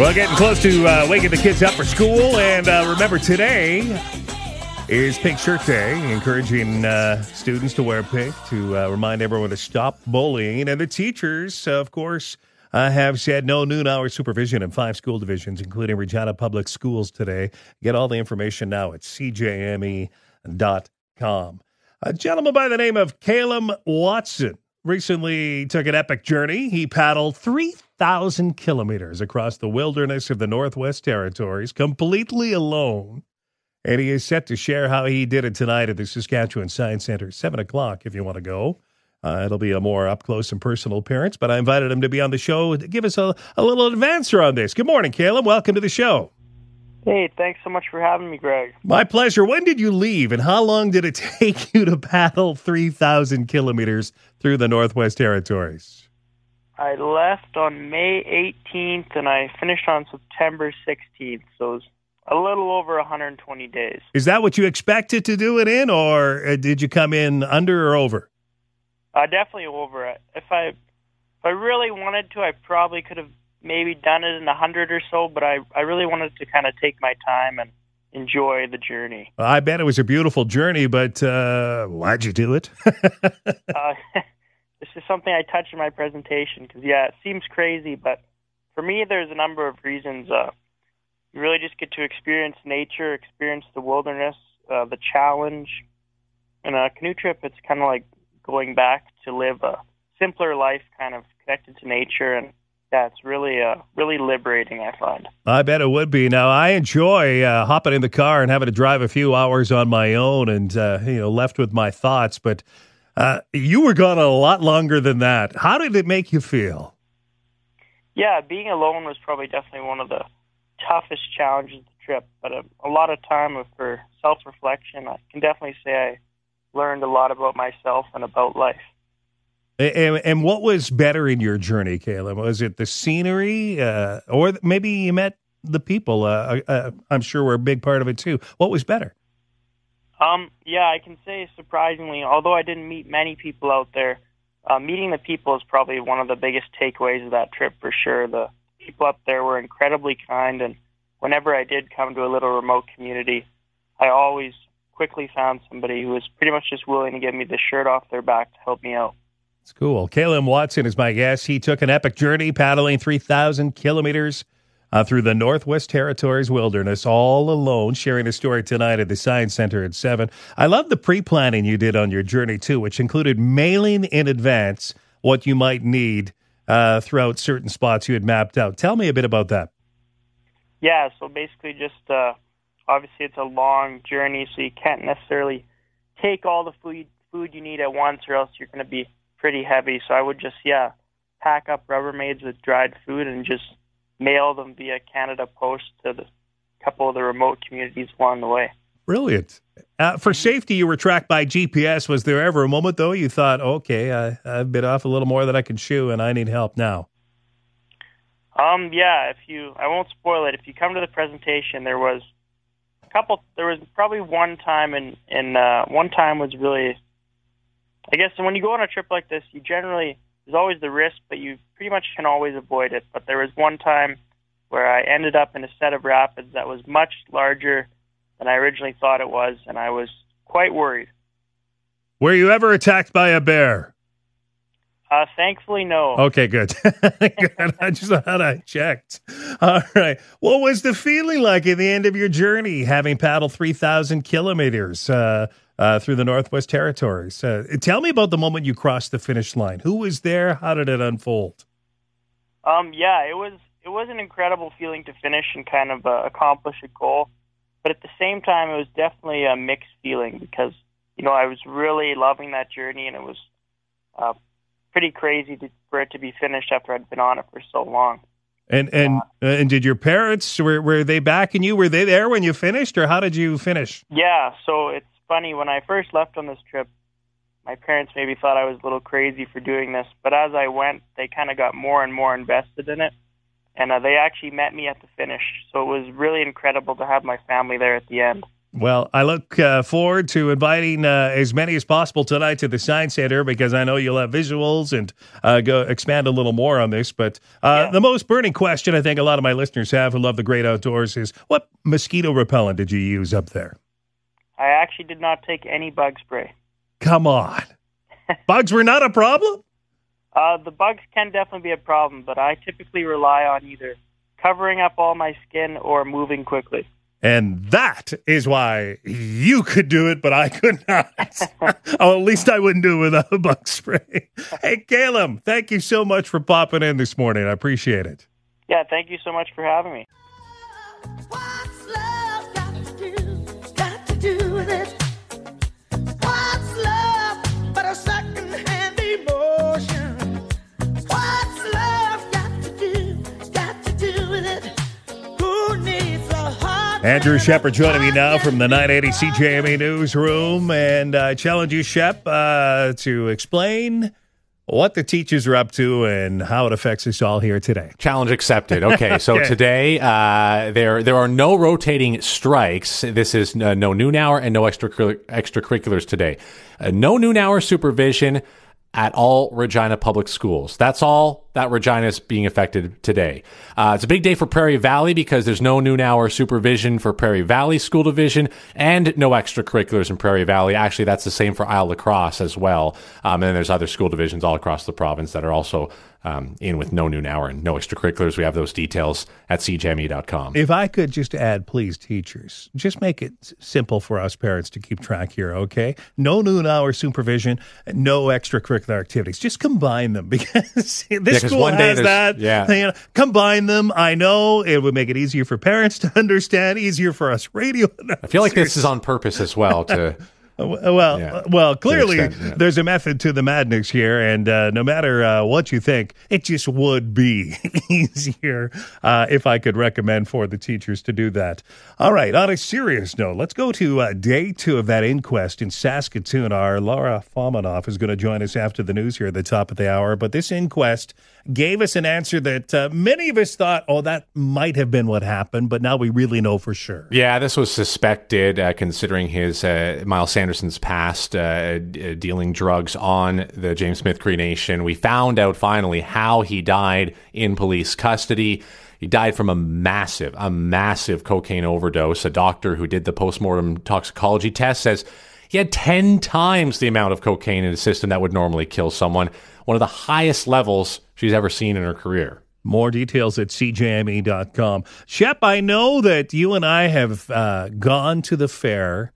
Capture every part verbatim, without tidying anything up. Well, getting close to uh, waking the kids up for school. And uh, remember, today is Pink Shirt Day, encouraging uh, students to wear pink to uh, remind everyone to stop bullying. And the teachers, uh, of course, uh, have said no noon hour supervision in five school divisions, including Regina Public Schools today. Get all the information now at c j m e dot com. A gentleman by the name of Calem Watson recently took an epic journey. He paddled three thousand kilometers across the wilderness of the Northwest Territories completely alone. And he is set to share how he did it tonight at the Saskatchewan Science Center, seven o'clock if you want to go. Uh, it'll be a more up-close and personal appearance, but I invited him to be on the show to give us a, a little advancer on this. Good morning, Calem. Welcome to the show. Hey, thanks so much for having me, Greg. My pleasure. When did you leave, and how long did it take you to paddle three thousand kilometers through the Northwest Territories? I left on May eighteenth, and I finished on September sixteenth, so it was a little over one hundred twenty days. Is that what you expected to do it in, or did you come in under or over? Uh, definitely over it. If I, if I really wanted to, I probably could have maybe done it in one hundred or so, but I, I really wanted to kind of take my time and enjoy the journey. Well, I bet it was a beautiful journey, but uh, why'd you do it? uh, this is something I touched in my presentation, because, yeah, it seems crazy, but for me, there's a number of reasons. Uh, You really just get to experience nature, experience the wilderness, uh, the challenge. And a canoe trip, it's kind of like going back to live a simpler life, kind of connected to nature. And that's yeah, really, uh, really liberating, I find. I bet it would be. Now, I enjoy uh, hopping in the car and having to drive a few hours on my own and, uh, you know, left with my thoughts. But uh, you were gone a lot longer than that. How did it make you feel? Yeah, being alone was probably definitely one of the toughest challenge of the trip, but a, a lot of time for self-reflection. I can definitely say I learned a lot about myself and about life. And, and what was better in your journey, Calem? Was it the scenery, uh, or maybe you met the people? Uh, uh, I'm sure were a big part of it too. What was better? Um, yeah, I can say surprisingly, although I didn't meet many people out there, uh, meeting the people is probably one of the biggest takeaways of that trip for sure. The people up there were incredibly kind, and whenever I did come to a little remote community, I always quickly found somebody who was pretty much just willing to give me the shirt off their back to help me out. It's cool. Calem Watson is my guest. He took an epic journey, paddling three thousand kilometers uh, through the Northwest Territories wilderness, all alone, sharing a story tonight at the Science Center at seven. I love the pre-planning you did on your journey, too, which included mailing in advance what you might need Uh, throughout certain spots you had mapped out. Tell me a bit about that. Yeah, so basically just, uh, obviously it's a long journey, so you can't necessarily take all the food food you need at once, or else you're going to be pretty heavy. So I would just, yeah, pack up Rubbermaids with dried food and just mail them via Canada Post to the couple of the remote communities along the way. Brilliant. Uh, for safety, you were tracked by G P S. Was there ever a moment, though, you thought, okay, I, I've bit off a little more than I can chew, and I need help now? Um, yeah, if you, I won't spoil it. If you come to the presentation, there was a couple, there was probably one time, and and uh, one time was really, I guess when you go on a trip like this, you generally, there's always the risk, but you pretty much can always avoid it. But there was one time where I ended up in a set of rapids that was much larger than I originally thought it was, and I was quite worried. Were you ever attacked by a bear? Uh, thankfully, no. Okay, good. Good. I just thought I checked. All right. What was the feeling like at the end of your journey, having paddled three thousand kilometers uh, uh, through the Northwest Territories? Uh, tell me about the moment you crossed the finish line. Who was there? How did it unfold? Um, yeah, it was, it was an incredible feeling to finish and kind of uh, accomplish a goal. But at the same time, it was definitely a mixed feeling because, you know, I was really loving that journey, and it was uh, pretty crazy to, for it to be finished after I'd been on it for so long. And and uh, and did your parents, were, were they backing you? Were they there when you finished, or how did you finish? Yeah, so it's funny. When I first left on this trip, my parents maybe thought I was a little crazy for doing this. But as I went, they kind of got more and more invested in it. And uh, they actually met me at the finish, so it was really incredible to have my family there at the end. Well, I look uh, forward to inviting uh, as many as possible tonight to the Science Center, because I know you'll have visuals and uh, go expand a little more on this. But uh, yeah. the most burning question I think a lot of my listeners have who love the great outdoors is, what mosquito repellent did you use up there? I actually did not take any bug spray. Come on. Bugs were not a problem? Uh, the bugs can definitely be a problem, but I typically rely on either covering up all my skin or moving quickly. And that is why you could do it, but I could not. Oh, at least I wouldn't do it without a bug spray. Hey, Calem, thank you so much for popping in this morning. I appreciate it. Yeah, thank you so much for having me. What's love got to do? Got to do with it. What's love but a second-hand emotion? What's love got to do? Got to do with it. Who needs a heart? Andrew Shepherd joining me now from the nine eighty C J M E newsroom, and I challenge you, Shep, uh, to explain what the teachers are up to and how it affects us all here today. Challenge accepted. Okay, so okay. today uh, there there are no rotating strikes. This is uh, no noon hour and no extracur- extracurriculars today. Uh, no noon hour supervision at all Regina Public Schools. That's all that Regina is being affected today. Uh, it's a big day for Prairie Valley because there's no noon hour supervision for Prairie Valley School Division and no extracurriculars in Prairie Valley. Actually, that's the same for Isle of La Crosse as well. Um, and then there's other school divisions all across the province that are also um, in with no noon hour and no extracurriculars. We have those details at c j m e dot com. If I could just add, please, teachers, just make it simple for us parents to keep track here, okay? No noon hour supervision, no extracurricular activities. Just combine them, because this yeah, school one day has that. Yeah. You know, combine them. I know it would make it easier for parents to understand, easier for us radio announcers. I feel like this is on purpose as well to... Well, yeah, well, clearly extent, yeah. there's a method to the madness here, and uh, no matter uh, what you think, it just would be easier uh, if I could recommend for the teachers to do that. All right, on a serious note, let's go to uh, day two of that inquest in Saskatoon. Our Lara Fominoff is going to join us after the news here at the top of the hour, but this inquest gave us an answer that uh, many of us thought, oh, that might have been what happened, but now we really know for sure. Yeah, this was suspected, uh, considering his uh, Miles Sanderson Anderson's past uh, d- dealing drugs on the James Smith Cree Nation. We found out finally how he died in police custody. He died from a massive, a massive cocaine overdose. A doctor who did the postmortem toxicology test says he had ten times the amount of cocaine in his system that would normally kill someone. One of the highest levels she's ever seen in her career. More details at c j m e dot com. Shep, I know that you and I have uh, gone to the fair,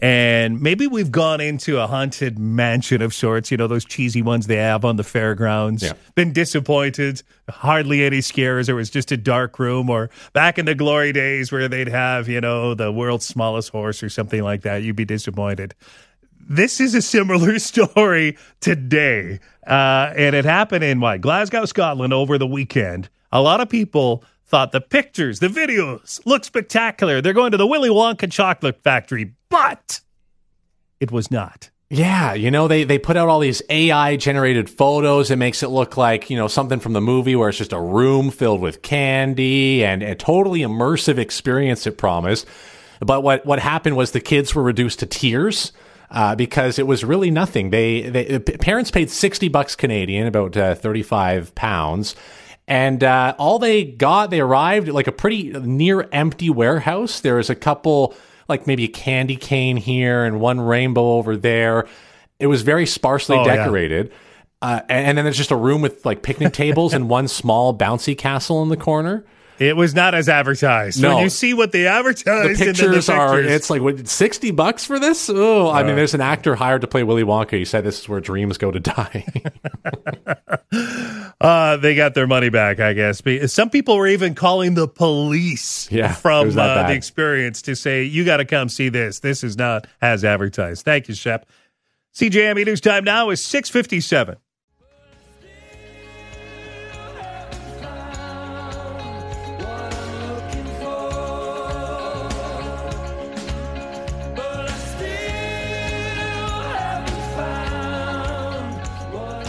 and maybe we've gone into a haunted mansion of sorts, you know, those cheesy ones they have on the fairgrounds. Yeah. Been disappointed, hardly any scares. It was just a dark room, or back in the glory days where they'd have, you know, the world's smallest horse or something like that. You'd be disappointed. This is a similar story today. Uh, and it happened in, what, Glasgow, Scotland over the weekend. A lot of people thought the pictures, the videos look spectacular. They're going to the Willy Wonka chocolate factory. But it was not. Yeah, you know, they, they put out all these A I-generated photos. It makes it look like, you know, something from the movie where it's just a room filled with candy and a totally immersive experience, it promised. But what, what happened was the kids were reduced to tears uh, because it was really nothing. They, they parents paid sixty bucks Canadian, about uh, thirty-five pounds. And uh, all they got, they arrived at like a pretty near empty warehouse. There was a couple... like maybe a candy cane here and one rainbow over there. It was very sparsely oh, decorated. Yeah. Uh, and, and then there's just a room with like picnic tables and one small bouncy castle in the corner. It was not as advertised. No. When you see what they advertised, the pictures, and then the pictures. are, it's like, what, sixty bucks for this? Oh, uh, I mean, there's an actor hired to play Willy Wonka. He said this is where dreams go to die. uh, they got their money back, I guess. Some people were even calling the police yeah, from uh, the experience to say, you got to come see this. This is not as advertised. Thank you, Shep. C J M E News time now is six fifty-seven.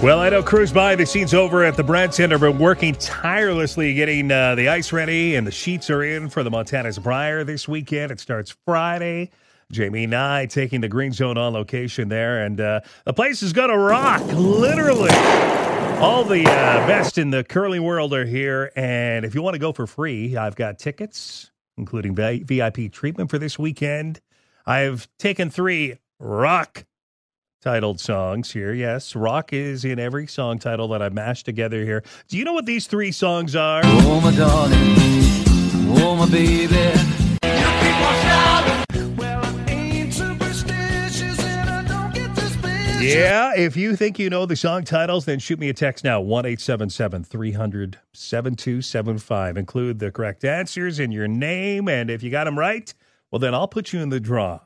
Well, I know crews behind the scenes over at the Brandt Centre have been working tirelessly getting uh, the ice ready, and the sheets are in for the Montana's Brier this weekend. It starts Friday. Jamie Nye taking the green zone on location there, and uh, the place is going to rock, literally. All the uh, best in the curling world are here, and if you want to go for free, I've got tickets, including V I P treatment for this weekend. I've taken three rock-titled songs here. Yes, rock is in every song title that I've mashed together here. Do you know what these three songs are? Oh, my darling. Oh, my baby. You people shout. Well, I ain't superstitious and I don't get this bitch. Yeah, if you think you know the song titles, then shoot me a text now. one eight seven seven three hundred seven two seven five. Include the correct answers in your name, and if you got them right, well, then I'll put you in the draw.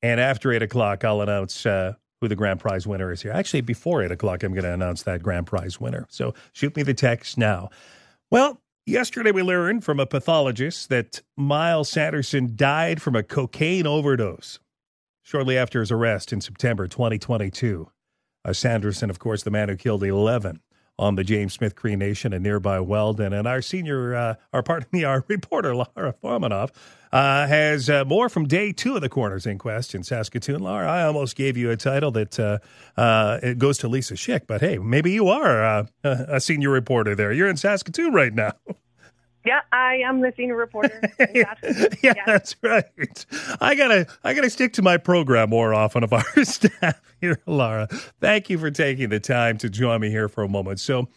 And after eight o'clock, I'll announce uh, who the grand prize winner is here. Actually, before eight o'clock, I'm going to announce that grand prize winner. So shoot me the text now. Well, yesterday we learned from a pathologist that Miles Sanderson died from a cocaine overdose shortly after his arrest in September twenty twenty-two. Uh, Sanderson, of course, the man who killed eleven on the James Smith Cree Nation in nearby Weldon. And our senior, uh, our pardon me, our reporter, Lara Fominoff, uh, has uh, more from day two of the coroner's inquest in Saskatoon. Lara, I almost gave you a title that uh, uh, it goes to Lisa Schick, but hey, maybe you are uh, a senior reporter there. You're in Saskatoon right now. Yeah, I am the senior reporter. Exactly. yeah, yeah, that's right. I gotta, I gotta stick to my program more often of our staff here, Lara. Thank you for taking the time to join me here for a moment. So,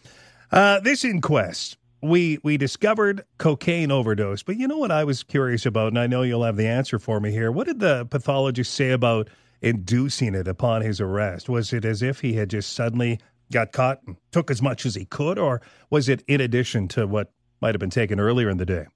uh, this inquest, we we discovered cocaine overdose. But you know what I was curious about, and I know you'll have the answer for me here. What did the pathologist say about inducing it upon his arrest? Was it as if he had just suddenly got caught and took as much as he could, or was it in addition to what might have been taken earlier in the day?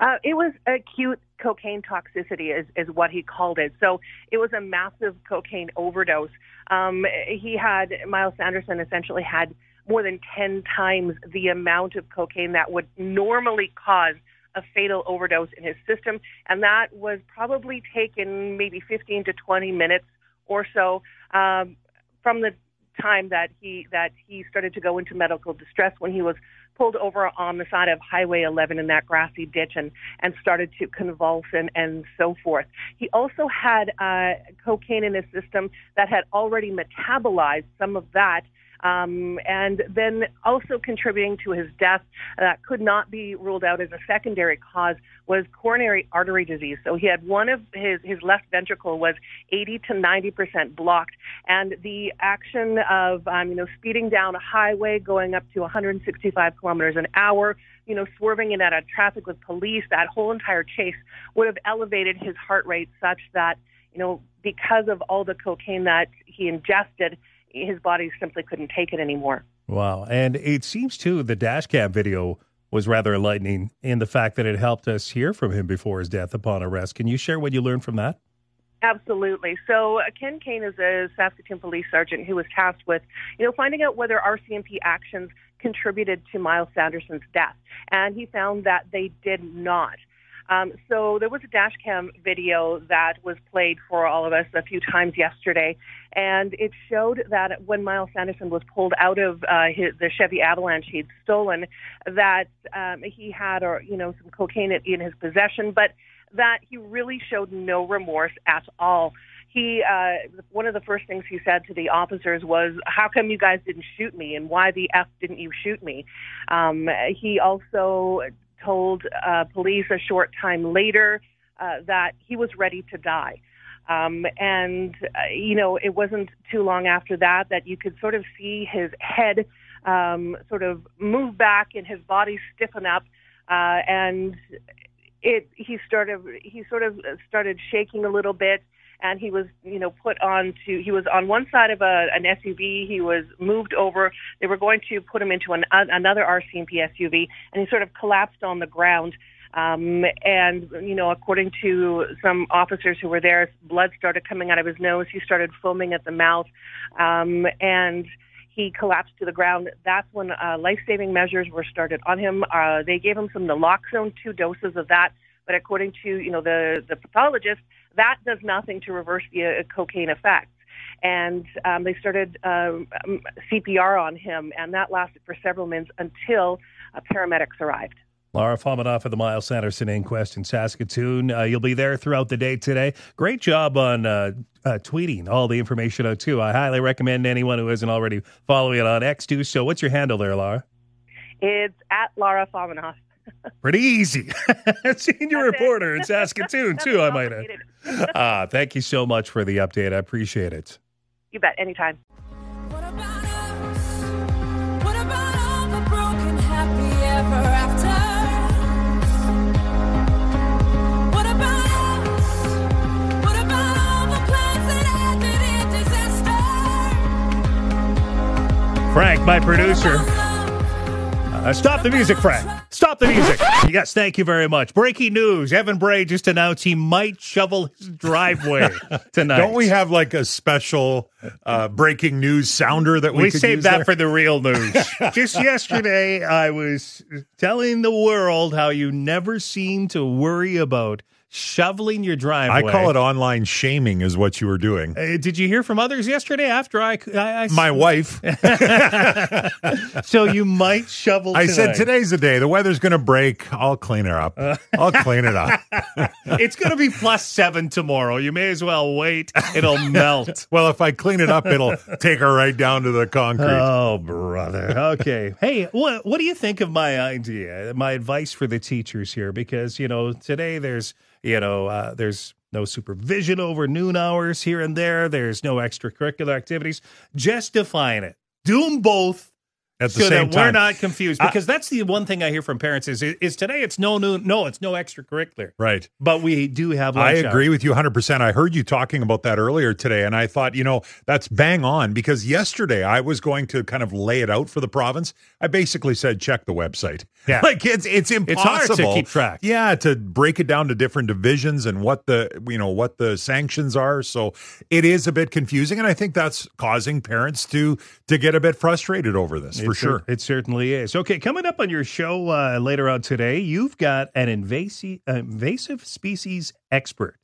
Uh, it was acute cocaine toxicity is, is what he called it. So it was a massive cocaine overdose. Um, he had, Miles Sanderson essentially had more than ten times the amount of cocaine that would normally cause a fatal overdose in his system. And that was probably taken maybe fifteen to twenty minutes or so um, from the time that he that he started to go into medical distress when he was pulled over on the side of Highway eleven in that grassy ditch and, and started to convulse and, and so forth. He also had uh, cocaine in his system that had already metabolized some of that, um, and then also contributing to his death that could not be ruled out as a secondary cause was coronary artery disease. So he had one of his, his left ventricle was eighty to ninety percent blocked, and the action of um, you know speeding down a highway, going up to one hundred sixty-five kilometers an hour, you know, swerving in at a traffic with police, that whole entire chase would have elevated his heart rate such that, you know, because of all the cocaine that he ingested, his body simply couldn't take it anymore. Wow. And it seems, too, the dash cam video was rather enlightening in the fact that it helped us hear from him before his death upon arrest. Can you share what you learned from that? Absolutely. So uh, Ken Kane is a Saskatoon police sergeant who was tasked with, you know, finding out whether R C M P actions contributed to Miles Sanderson's death. And he found that they did not. Um, so there was a dash cam video that was played for all of us a few times yesterday, and it showed that when Miles Sanderson was pulled out of uh, his, the Chevy Avalanche he'd stolen, that um, he had, or you know, some cocaine in his possession, but that he really showed no remorse at all. He, uh, one of the first things he said to the officers was, "How come you guys didn't shoot me, and why the F didn't you shoot me?" Um, he also told uh, police a short time later uh, that he was ready to die. Um, and, uh, you know, it wasn't too long after that that you could sort of see his head um, sort of move back and his body stiffen up. Uh, and it he started, he sort of started shaking a little bit, and he was, you know, put on to, he was on one side of a, an S U V. He was moved over. They were going to put him into an, another R C M P S U V, and he sort of collapsed on the ground. Um, and, you know, according to some officers who were there, blood started coming out of his nose. He started foaming at the mouth, um, and he collapsed to the ground. That's when uh, life-saving measures were started on him. Uh, they gave him some naloxone, two doses of that. But according to, you know, the, the pathologist, that does nothing to reverse the uh, cocaine effects. And um, they started um, C P R on him, and that lasted for several minutes until uh, paramedics arrived. Lara Fominoff at the Miles Sanderson Inquest in Saskatoon. Uh, you'll be there throughout the day today. Great job on uh, uh, tweeting all the information out, too. I highly recommend anyone who isn't already following it on X do so. What's your handle there, Lara? It's at Lara Fominoff. Pretty easy. Senior reporter in Saskatoon, too, I might add. Ah, thank you so much for the update. I appreciate it. You bet. Anytime. What about us? What about all the broken, happy ever after? Frank, my producer. Uh, stop the music, Frank. Stop the music. Yes, thank you very much. Breaking news. Evan Bray just announced he might shovel his driveway tonight. Don't we have like a special uh, breaking news sounder that we, we could saved use that there? For the real news? Just yesterday, I was telling the world how you never seem to worry about shoveling your driveway. I call it online shaming is what you were doing. Uh, did you hear from others yesterday after I... I, I My wife. So you might shovel tonight. I said, today's the day. The weather's going to break. I'll clean her up. Uh, I'll clean it up. It's going to be plus seven tomorrow. You may as well wait. It'll melt. Well, if I clean it up, it'll take her right down to the concrete. Oh, brother. Okay. Hey, what, what do you think of my idea, my advice for the teachers here? Because, you know, today there's You know, uh, there's no supervision over noon hours here and there. There's no extracurricular activities. Just define it. Do them both at the so same that time. We're not confused, because I, that's the one thing I hear from parents is, is today it's no noon. No, it's no extracurricular. Right. But we do have lunch I agree hours. With you one hundred percent. I heard you talking about that earlier today, and I thought, you know, that's bang on, because yesterday I was going to kind of lay it out for the province. I basically said, check the website. Yeah. Like it's it's impossible it's hard to keep track. Yeah, to break it down to different divisions and what the you know what the sanctions are. So it is a bit confusing, and I think that's causing parents to to get a bit frustrated over this, it for sure. It certainly is. Okay, coming up on your show uh, later on today, you've got an invasive invasive species expert.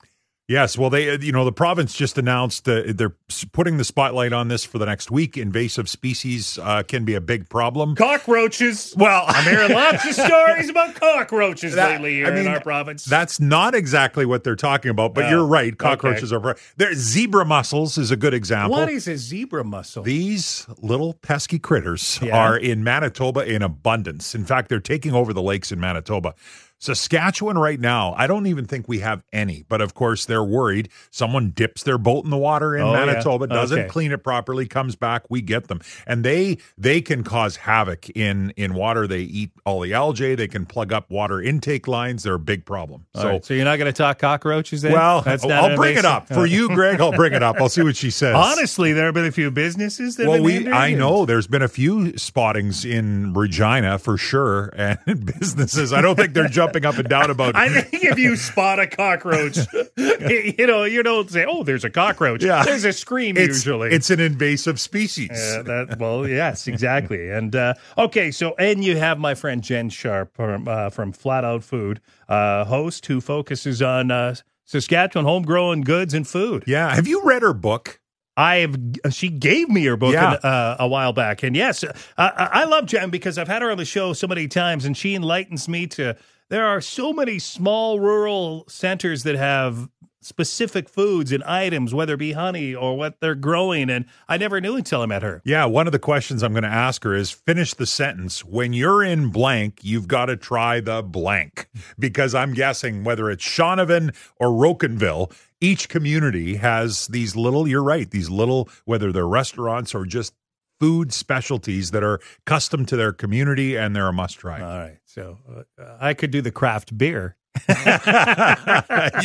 Yes, well, they you know the province just announced that uh, they're putting the spotlight on this for the next week. Invasive species uh, can be a big problem. Cockroaches. Well, I'm hearing lots of stories about cockroaches that, lately here I mean, in our province. That's not exactly what they're talking about, but oh, you're right. Cockroaches okay. are. There, zebra mussels is a good example. What is a zebra mussel? These little pesky critters yeah. are in Manitoba in abundance. In fact, they're taking over the lakes in Manitoba. Saskatchewan right now, I don't even think we have any, but of course they're worried. Someone dips their boat in the water in oh, Manitoba, yeah. doesn't okay. clean it properly, comes back, we get them. And they they can cause havoc in, in water. They eat all the algae. They can plug up water intake lines. They're a big problem. So, right. so you're not going to talk cockroaches then? Well, That's not I'll bring it up. For you, Greg, I'll bring it up. I'll see what she says. Honestly, there have been a few businesses that well, have been we, I know there's been a few spottings in Regina for sure, and businesses. I don't think they're jumping up and down about it. I think if you spot a cockroach, you know, you don't say, oh, there's a cockroach. Yeah. There's a scream it's, usually. It's an invasive species. Uh, that, well, yes, exactly. And, uh, okay, so, and you have my friend Jen Sharp from, uh, from Flat Out Food, uh, host who focuses on uh, Saskatchewan homegrown goods and food. Yeah. Have you read her book? I have. She gave me her book yeah. in, uh, a while back. And yes, I, I love Jen because I've had her on the show so many times, and she enlightens me to... There are so many small rural centers that have specific foods and items, whether it be honey or what they're growing, and I never knew until I met her. Yeah, one of the questions I'm going to ask her is, finish the sentence, when you're in blank, you've got to try the blank, because I'm guessing whether it's Shaunavon or Rouleauville, each community has these little, you're right, these little, whether they're restaurants or just food specialties that are custom to their community, and they're a must-try. All right. So uh, I could do the craft beer. You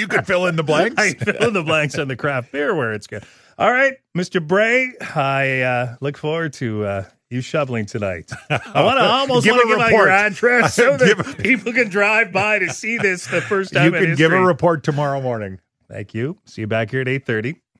could fill in the blanks. I fill in the blanks on the craft beer where it's good. All right, Mister Bray, I uh, look forward to uh, you shoveling tonight. I want to almost give, want to give out your address so that people can drive by to see this the first time in history. You can give a report tomorrow morning. Thank you. See you back here at eight thirty.